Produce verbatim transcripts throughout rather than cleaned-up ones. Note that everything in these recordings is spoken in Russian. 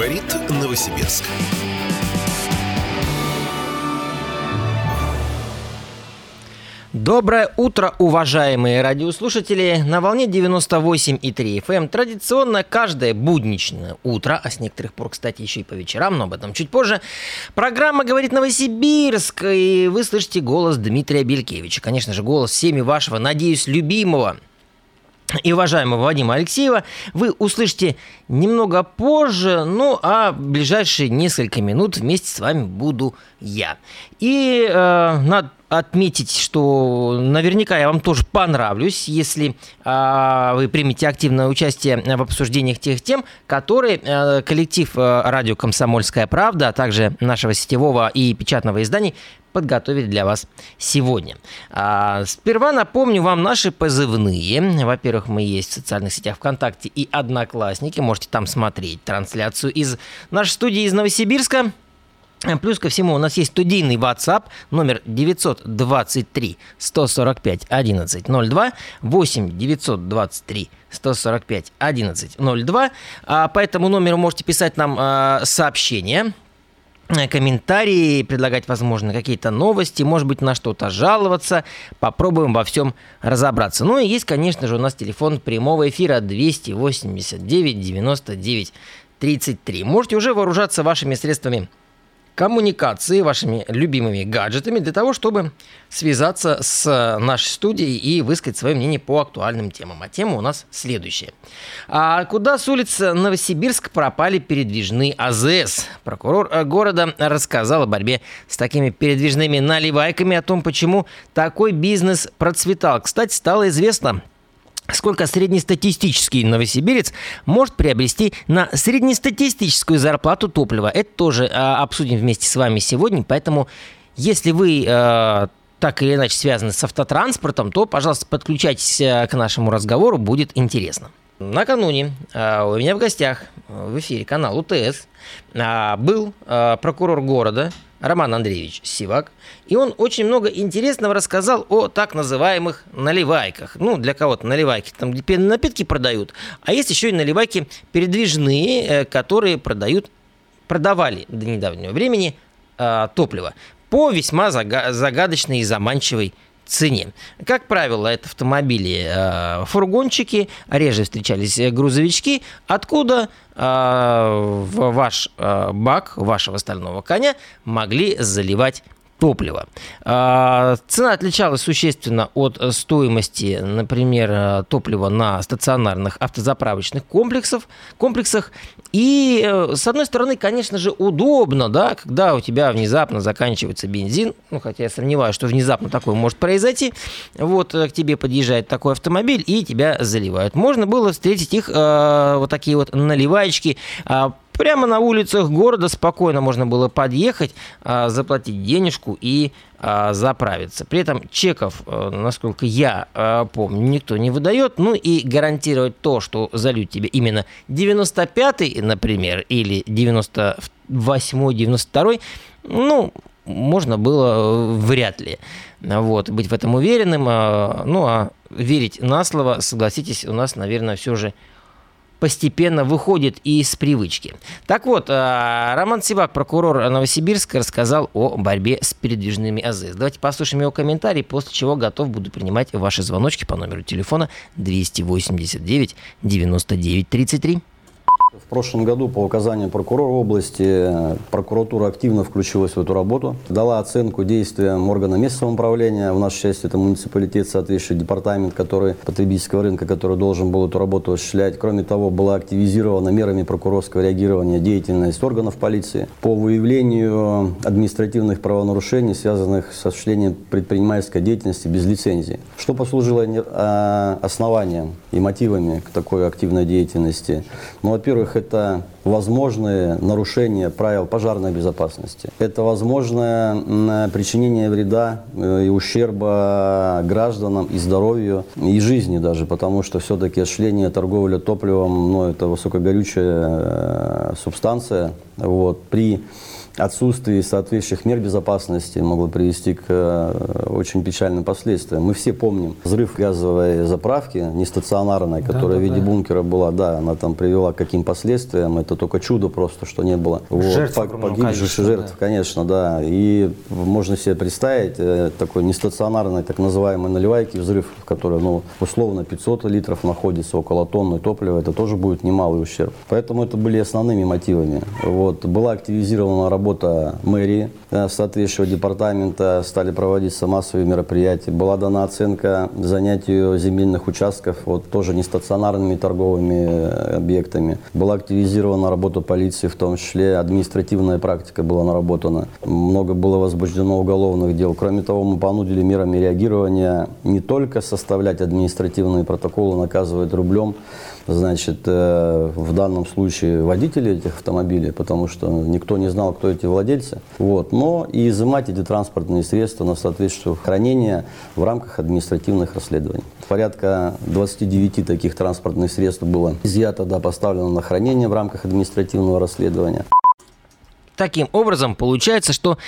Говорит Новосибирск. Доброе утро, уважаемые радиослушатели! На волне девяносто восемь и три эф эм традиционно каждое будничное утро, а с некоторых пор, кстати, еще и по вечерам, но об этом чуть позже, программа «Говорит Новосибирск», и вы слышите голос Дмитрия Белькевича. Конечно же, голос всеми вашего, надеюсь, любимого и уважаемого Вадима Алексеева вы услышите немного позже, ну а ближайшие несколько минут вместе с вами буду я. И э, надо отметить, что наверняка я вам тоже понравлюсь, если э, вы примете активное участие в обсуждениях тех тем, которые э, коллектив э, «Радио Комсомольская правда», а также нашего сетевого и печатного изданий подготовили для вас сегодня. А, сперва напомню вам наши позывные. Во-первых, мы есть в социальных сетях ВКонтакте и Одноклассники. Можете там смотреть трансляцию из нашей студии из Новосибирска. Плюс ко всему у нас есть студийный WhatsApp, номер девять два три сто сорок пять одиннадцать ноль два, восемь девятьсот двадцать три сто сорок пять одиннадцать ноль два. А по этому номеру можете писать нам а, сообщения, комментарии, предлагать, возможно, какие-то новости, может быть, на что-то жаловаться. Попробуем во всем разобраться. Ну и есть, конечно же, у нас телефон прямого эфира двести восемьдесят девять девяносто девять тридцать три. Можете уже вооружаться вашими средствами коммуникации, вашими любимыми гаджетами, для того, чтобы связаться с нашей студией и высказать свое мнение по актуальным темам. А тема у нас следующая. А куда с улиц Новосибирск пропали передвижные АЗС? Прокурор города рассказал о борьбе с такими передвижными наливайками, о том, почему такой бизнес процветал. Кстати, стало известно, сколько среднестатистический новосибирец может приобрести на среднестатистическую зарплату топлива. Это тоже а, обсудим вместе с вами сегодня. Поэтому, если вы а, так или иначе связаны с автотранспортом, то, пожалуйста, подключайтесь к нашему разговору, будет интересно. Накануне а, у меня в гостях в эфире канал УТС а, был а, прокурор города Роман Андреевич Сивак, и он очень много интересного рассказал о так называемых наливайках. Ну, для кого-то наливайки, там, где напитки продают, а есть еще и наливайки передвижные, которые продают, продавали до недавнего времени э, топливо по весьма загадочной и заманчивой цене. Как правило, это автомобили, э, фургончики, реже встречались грузовички. Откуда э, в ваш э, бак, вашего стального коня, могли заливать топливо? Э, цена отличалась существенно от стоимости, например, топлива на стационарных автозаправочных комплексов, комплексах. И, э, с одной стороны, конечно же, удобно, да, когда у тебя внезапно заканчивается бензин, ну, хотя я сомневаюсь, что внезапно такое может произойти, вот к тебе подъезжает такой автомобиль и тебя заливают. Можно было встретить их, э, вот такие вот наливаечки, э, прямо на улицах города спокойно можно было подъехать, а, заплатить денежку и а, заправиться. При этом чеков, а, насколько я а, помню, никто не выдает. Ну и гарантировать то, что зальют тебе именно девяносто пятый, например, или девяносто восьмой, девяносто второй, ну, можно было вряд ли вот, быть в этом уверенным. А, ну а верить на слово, согласитесь, у нас, наверное, все же постепенно выходит из привычки. Так вот, Роман Сивак, прокурор Новосибирска, рассказал о борьбе с передвижными АЗС. Давайте послушаем его комментарий, после чего готов буду принимать ваши звоночки по номеру телефона двести восемьдесят девять девяносто девять тридцать три. В прошлом году по указанию прокурора области прокуратура активно включилась в эту работу, дала оценку действиям органа местного управления, в нашей части это муниципалитет, соответствующий департамент, который потребительского рынка, который должен был эту работу осуществлять. Кроме того, была активизирована мерами прокурорского реагирования деятельность органов полиции по выявлению административных правонарушений, связанных с осуществлением предпринимательской деятельности без лицензии. Что послужило основанием и мотивами к такой активной деятельности? Ну, во-первых, это возможные нарушения правил пожарной безопасности. Это возможное причинение вреда и ущерба гражданам и здоровью, и жизни даже, потому что все-таки осуществление торговли топливом, ну, это высокогорючая субстанция. Вот, при отсутствие соответствующих мер безопасности могло привести к очень печальным последствиям. Мы все помним взрыв газовой заправки, нестационарной, которая да, да, в виде да. бункера была, да, она там привела к каким последствиям. Это только чудо просто, что не было жертв, вот, погибших жертв, да. конечно, да. И можно себе представить такой нестационарной, так называемой наливайки, взрыв, в которой, ну, условно пятьсот литров находится, около тонны топлива, это тоже будет немалый ущерб. Поэтому это были основными мотивами. Вот. Была активизирована работа мэрии, соответствующего департамента, стали проводиться массовые мероприятия. Была дана оценка занятию земельных участков, вот, тоже нестационарными торговыми объектами. Была активизирована работа полиции, в том числе административная практика была наработана. Много было возбуждено уголовных дел. Кроме того, мы понудили мерами реагирования не только составлять административные протоколы, наказывать рублем, значит, в данном случае водители этих автомобилей, потому что никто не знал, кто эти владельцы. Вот. Но и изымать эти транспортные средства на соответствующее хранение в рамках административных расследований. Порядка двадцати девяти таких транспортных средств было изъято, да, поставлено на хранение в рамках административного расследования. Таким образом, получается, что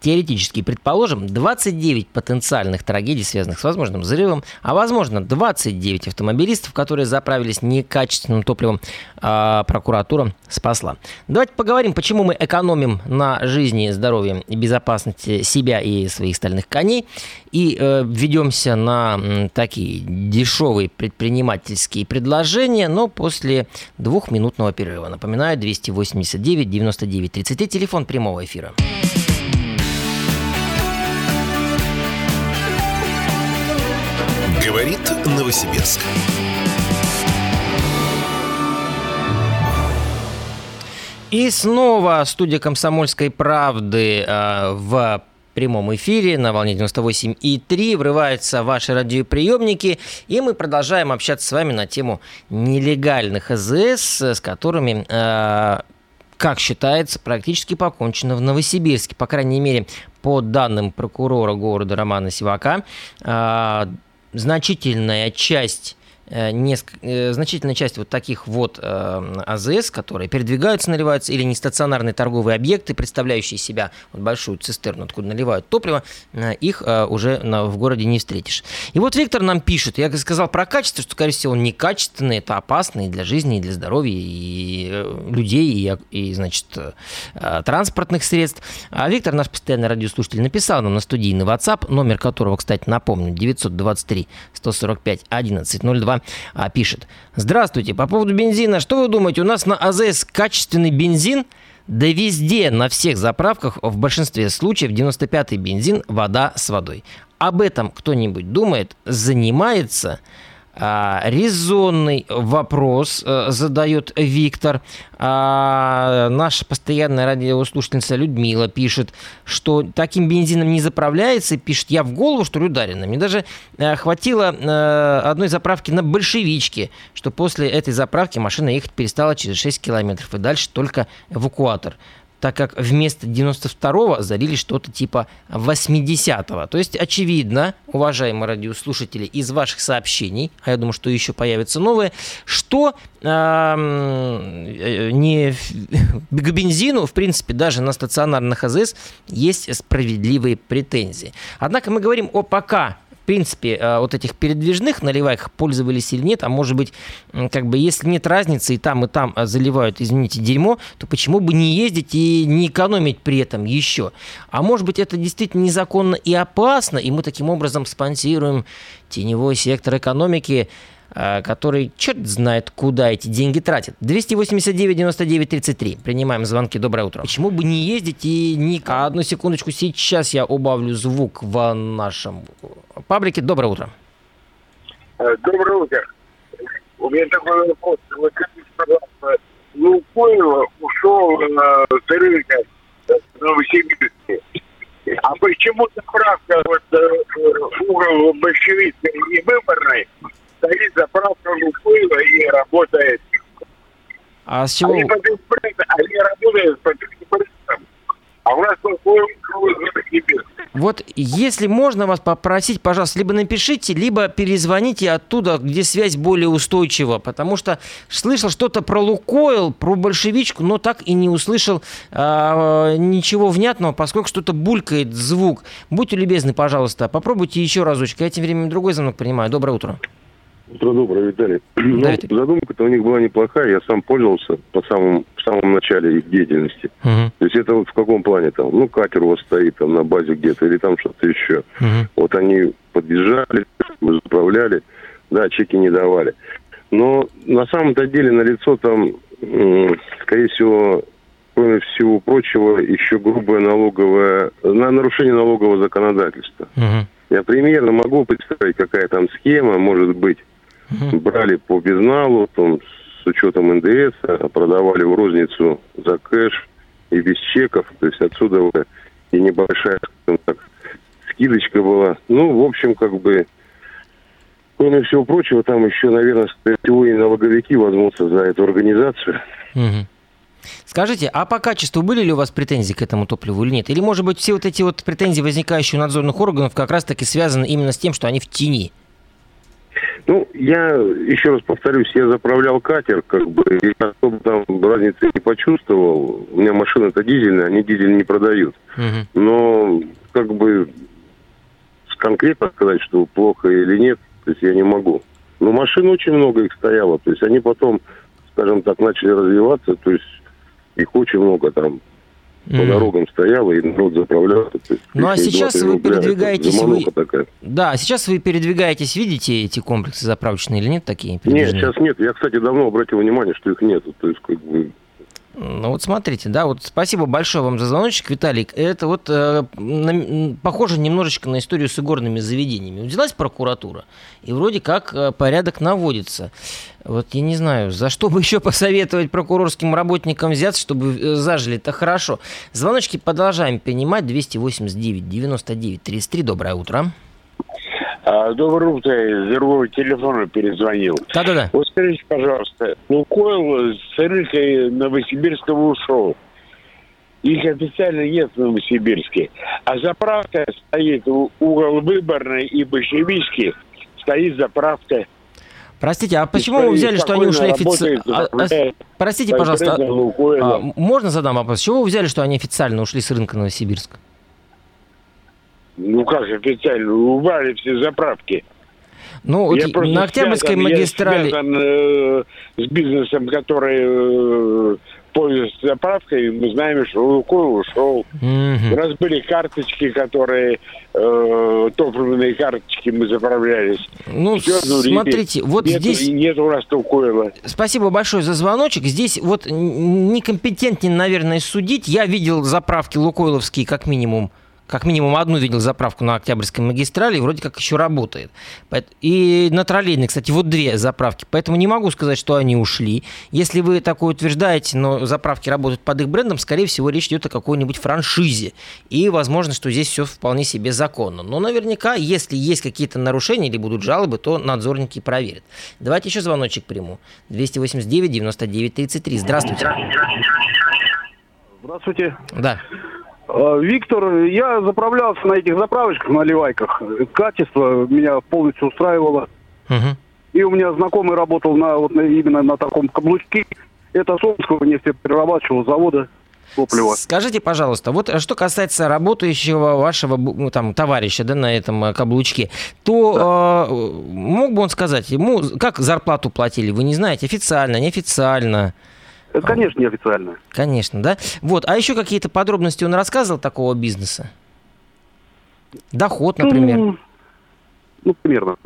теоретически, предположим, двадцать девять потенциальных трагедий, связанных с возможным взрывом, а возможно двадцать девять автомобилистов, которые заправились некачественным топливом, а прокуратура спасла. Давайте поговорим, почему мы экономим на жизни, здоровье и безопасности себя и своих стальных коней и э, ведемся на такие дешевые предпринимательские предложения, но после двухминутного перерыва. Напоминаю, двести восемьдесят девять девяносто девять тридцать, телефон прямого эфира. Говорит Новосибирск. И снова студия «Комсомольской правды» в прямом эфире на волне девяносто восемь и три врываются ваши радиоприемники, и мы продолжаем общаться с вами на тему нелегальных АЗС, с которыми, как считается, практически покончено в Новосибирске. По крайней мере, по данным прокурора города Романа Сивака, значительная часть, э, неск... э, значительная часть вот таких вот э, АЗС, которые передвигаются, наливаются, или нестационарные торговые объекты, представляющие себя вот большую цистерну, откуда наливают топливо, э, их э, уже на, в городе не встретишь. И вот Виктор нам пишет, я сказал про качество, что, скорее всего, он некачественный, это опасно и для жизни, и для здоровья, и э, людей, и, и значит, э, транспортных средств. А Виктор, наш постоянный радиослушатель, написал нам на студийный WhatsApp, номер которого, кстати, напомню, девять два три сто сорок пять одиннадцать ноль два, пишет. Здравствуйте, по поводу бензина. Что вы думаете, у нас на АЗС качественный бензин? Да везде, на всех заправках, в большинстве случаев, девяносто пятый бензин, вода с водой. Об этом кто-нибудь думает, занимается? А, резонный вопрос а, задает Виктор. А, наша постоянная радиослушательница Людмила пишет, что таким бензином не заправляется. Пишет, я в голову, что ли, ударена. Мне даже а, хватило а, одной заправки на Большевичке, что после этой заправки машина ехать перестала через шесть километров. И дальше только эвакуатор, так как вместо девяносто второго залили что-то типа восьмидесятого. То есть, очевидно, уважаемые радиослушатели, из ваших сообщений, а я думаю, что еще появятся новые, что э, не, к бензину, в принципе, даже на стационарных АЗС есть справедливые претензии. Однако мы говорим о пока, в принципе, вот этих передвижных наливайках, пользовались или нет, а может быть, как бы, если нет разницы, и там, и там заливают, извините, дерьмо, то почему бы не ездить и не экономить при этом еще? А может быть, это действительно незаконно и опасно, и мы таким образом спонсируем теневой сектор экономики, который черт знает, куда эти деньги тратят. двести восемьдесят девять девяносто девять тридцать три. Принимаем звонки. Доброе утро. Почему бы не ездить и не... Одну секундочку, сейчас я убавлю звук в нашем паблике. Доброе утро. Доброе утро. У меня такой вопрос. Вот, Лукойл ушел на рынок в Новосибирске. А почему заправка вот угол большевистской и выборной стоит заправка Лукойла и работает. А с чего? Они, они работают по принципам. А у нас Лукойл не бежит. Вот если можно вас попросить, пожалуйста, либо напишите, либо перезвоните оттуда, где связь более устойчива, потому что слышал что-то про Лукойл, про большевичку, но так и не услышал э, ничего внятного, поскольку что-то булькает звук. Будьте любезны, пожалуйста, попробуйте еще разочек. Я тем временем другой звонок принимаю. Доброе утро. Утро доброе, Виталий. Да, ну, задумка-то у них была неплохая, я сам пользовался по самому, в самом начале их деятельности. Uh-huh. То есть это вот в каком плане там? Ну, катер у вас стоит там на базе где-то или там что-то еще. Uh-huh. Вот они подъезжали, заправляли, да, чеки не давали. Но на самом-то деле налицо там, скорее всего, кроме всего прочего, еще грубое налоговое, на нарушение налогового законодательства. Uh-huh. Я примерно могу представить, какая там схема может быть. Uh-huh. Брали по безналу, там, с учетом эн дэ эс, продавали в розницу за кэш и без чеков. То есть отсюда и небольшая так, скидочка была. Ну, в общем, как бы, кроме всего прочего, там еще, наверное, и налоговики возьмутся за эту организацию. Uh-huh. Скажите, а по качеству были ли у вас претензии к этому топливу или нет? Или, может быть, все вот эти вот претензии, возникающие у надзорных органов, как раз-таки связаны именно с тем, что они в тени? Ну, я еще раз повторюсь, я заправлял катер, как бы, и особо там разницы не почувствовал. У меня машина-то дизельная, они дизель не продают. Uh-huh. Но, как бы, конкретно сказать, что плохо или нет, то есть я не могу. Но машин очень много их стояло, то есть они потом, скажем так, начали развиваться, то есть их очень много там mm. по дорогам стояло, и народ заправлялся. Ну, а сейчас вы рубля, передвигаетесь... Вы... Да, сейчас вы передвигаетесь, видите эти комплексы заправочные или нет такие? Нет, сейчас нет. Я, кстати, давно обратил внимание, что их нету. То есть, как бы... Ну, вот смотрите, да, вот спасибо большое вам за звоночек, Виталик. Это вот э, на, похоже немножечко на историю с игорными заведениями. Взялась прокуратура, и вроде как э, порядок наводится. Вот я не знаю, за что бы еще посоветовать прокурорским работникам взяться, чтобы зажили-то хорошо. Звоночки продолжаем принимать. Двести восемьдесят девять девяносто девять тридцать три. Доброе утро. Доброе утро, из другого телефона перезвонил. Да-да-да. Вот скажите, пожалуйста, Лукойл с рынка Новосибирского ушел. Их официально нет в Новосибирске. А заправка стоит угол Выборной и Большевички, стоит заправка. Простите, а почему вы взяли, что они ушли официально? А, а, простите, пожалуйста, а, а, можно задам вопрос? Чего вы взяли, что они официально ушли с рынка Новосибирска? Ну как официально, убрали все заправки. Ну, я вот на Октябрьской связан, магистрали... Я связан э, с бизнесом, который э, пользуется заправкой, мы знаем, что Лукойл ушел. Mm-hmm. У нас были карточки, которые, э, топливные карточки, мы заправлялись. Ну, смотрите, вот нет, здесь... Нет у нас Лукойла. Спасибо большое за звоночек. Здесь вот некомпетентен, наверное, судить. Я видел заправки лукойловские как минимум. Как минимум одну видел заправку на Октябрьской магистрали, и вроде как еще работает. И на троллейной, кстати, вот две заправки. Поэтому не могу сказать, что они ушли. Если вы такое утверждаете, но заправки работают под их брендом, скорее всего, речь идет о какой-нибудь франшизе. И возможно, что здесь все вполне себе законно. Но наверняка, если есть какие-то нарушения или будут жалобы, то надзорники проверят. Давайте еще звоночек приму. двести восемьдесят девять девяносто девять тридцать три. Здравствуйте. Здравствуйте. Да. Виктор, я заправлялся на этих заправочках, на ливайках. Качество меня полностью устраивало. Uh-huh. И у меня знакомый работал на, вот, на, именно на таком каблучке. Это Солнского нефтеперерабатывающего завода топлива. Скажите, пожалуйста, вот что касается работающего вашего ну, там, товарища да, на этом каблучке, то да. э, мог бы он сказать ему, как зарплату платили, вы не знаете, официально, неофициально? Конечно, неофициально. Конечно, да. Вот. А еще какие-то подробности он рассказывал такого бизнеса? Доход, например. Ну, ну примерно.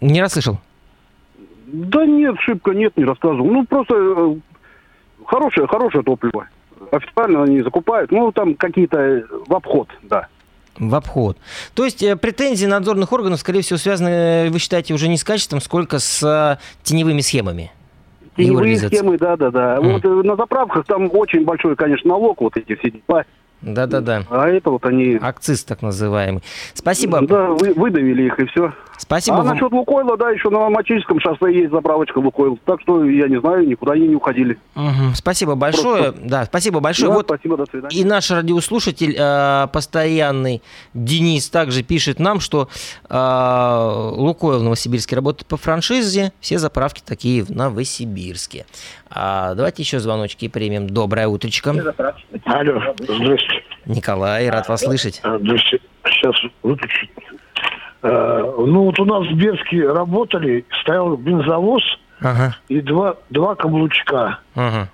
Не расслышал? Да нет, шибко нет, не рассказывал. Ну, просто хорошее, хорошее топливо. Официально они закупают. Ну, там какие-то в обход, да. В обход. То есть претензии надзорных органов, скорее всего, связаны, вы считаете, уже не с качеством, сколько с теневыми схемами? Теневые схемы, да-да-да. Mm. Вот на заправках там очень большой, конечно, налог, вот эти все дела. Да-да-да. А это вот они... Акциз так называемый. Спасибо. Да, вы, выдавили их, и все. Спасибо. А вам... насчет Лукойла, да, еще на Мачинском шоссе есть заправочка Лукойл. Так что, я не знаю, никуда они не уходили. Угу. Спасибо большое. Просто... Да, спасибо большое. Да, вот спасибо, до свидания. И наш радиослушатель э, постоянный Денис также пишет нам, что э, Лукойл в Новосибирске работает по франшизе. Все заправки такие в Новосибирске. А, давайте еще звоночки примем. Доброе утречко. Алло, здравствуйте. Николай, рад вас слышать. Сейчас выключить. Ну, вот у нас в Берске работали, стоял бензовоз ага. и два, два каблучка. Ага.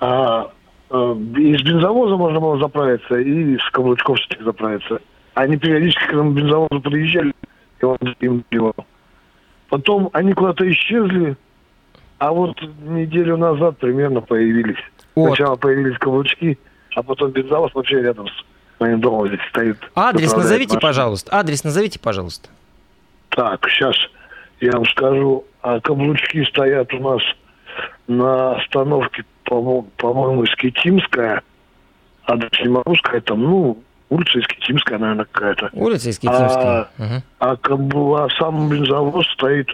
А, и с бензовоза можно было заправиться, и с каблучков все-таки заправиться. Они периодически к нам бензовозу приезжали, и он им делал. Потом они куда-то исчезли, а вот неделю назад примерно появились. Вот. Сначала появились каблучки, а потом бензовоз вообще рядом с моим домом здесь стоит. Адрес назовите, машину. пожалуйста. Адрес назовите, пожалуйста. Так, сейчас я вам скажу. А каблучки стоят у нас на остановке, по-моему, по-моему Искитимская. Адрес не могу сказать, там, ну, улица Искитимская, наверное, какая-то. Улица Искитимская. А, угу. а, кабл... а сам бензовоз стоит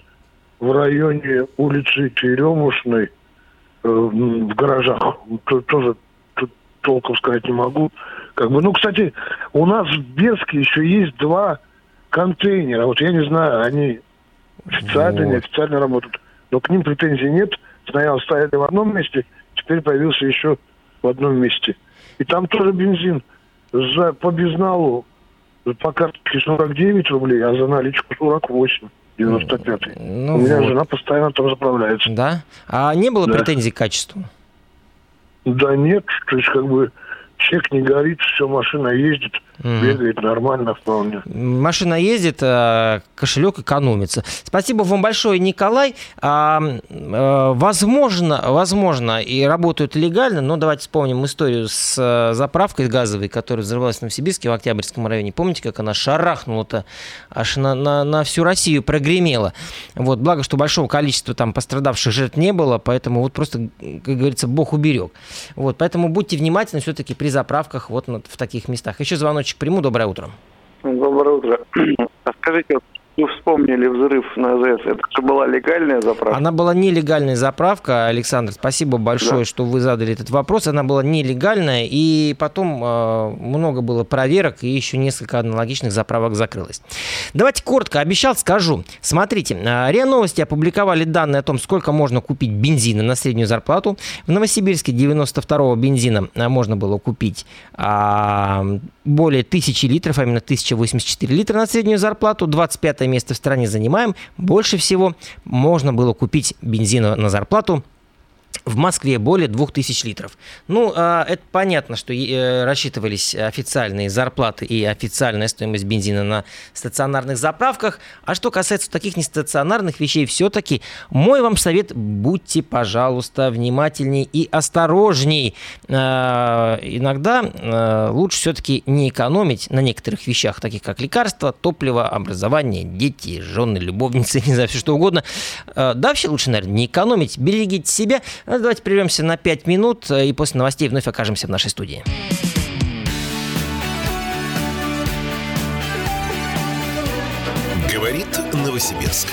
в районе улицы Черемушной, э, в гаражах. Тут тоже тут толком сказать не могу. Как бы, ну, кстати, у нас в Берске еще есть два контейнера. Вот я не знаю, они официально, вот. неофициально работают. Но к ним претензий нет. Сначала стояли в одном месте, теперь появился еще в одном месте. И там тоже бензин за, по безналу по карточке сорок девять рублей, а за наличку сорок восемь. девяносто пять. Ну, у меня вот. жена постоянно там заправляется. Да? А не было да. претензий к качеству? Да нет. То есть, как бы... Чек не горит, все, машина ездит, mm-hmm. бегает нормально вполне. Машина ездит, кошелек экономится. Спасибо вам большое, Николай. Возможно, возможно, и работают легально, но давайте вспомним историю с заправкой газовой, которая взорвалась в Новосибирске, в Октябрьском районе. Помните, как она шарахнула-то, аж на, на, на всю Россию прогремела. Вот, благо, что большого количества там пострадавших жертв не было, поэтому вот просто, как говорится, Бог уберег. Вот, поэтому будьте внимательны все-таки при заправках вот в таких местах. Еще звоночек приму. Доброе утро. Доброе утро. А скажите, вы вспомнили взрыв на АЗС. Это же была легальная заправка? Она была нелегальная заправка, Александр. Спасибо большое, да. что вы задали этот вопрос. Она была нелегальная, и потом э, много было проверок, и еще несколько аналогичных заправок закрылось. Давайте коротко, обещал, скажу. Смотрите, РИА Новости опубликовали данные о том, сколько можно купить бензина на среднюю зарплату. В Новосибирске девяносто второго бензина можно было купить э, более тысячи литров, а именно тысяча восемьдесят четыре литра на среднюю зарплату. двадцать пятое место в стране занимаем. Больше всего можно было купить бензина на зарплату в Москве, более две тысячи литров. Ну, это понятно, что рассчитывались официальные зарплаты и официальная стоимость бензина на стационарных заправках. А что касается таких нестационарных вещей, все-таки мой вам совет: будьте, пожалуйста, внимательней и осторожней. Иногда лучше все-таки не экономить на некоторых вещах, таких как лекарства, топливо, образование, дети, жены, любовницы, не знаю, все что угодно. Да, вообще лучше, наверное, не экономить. Берегите себя. Давайте прервемся на пять минут, и после новостей вновь окажемся в нашей студии. Говорит Новосибирск.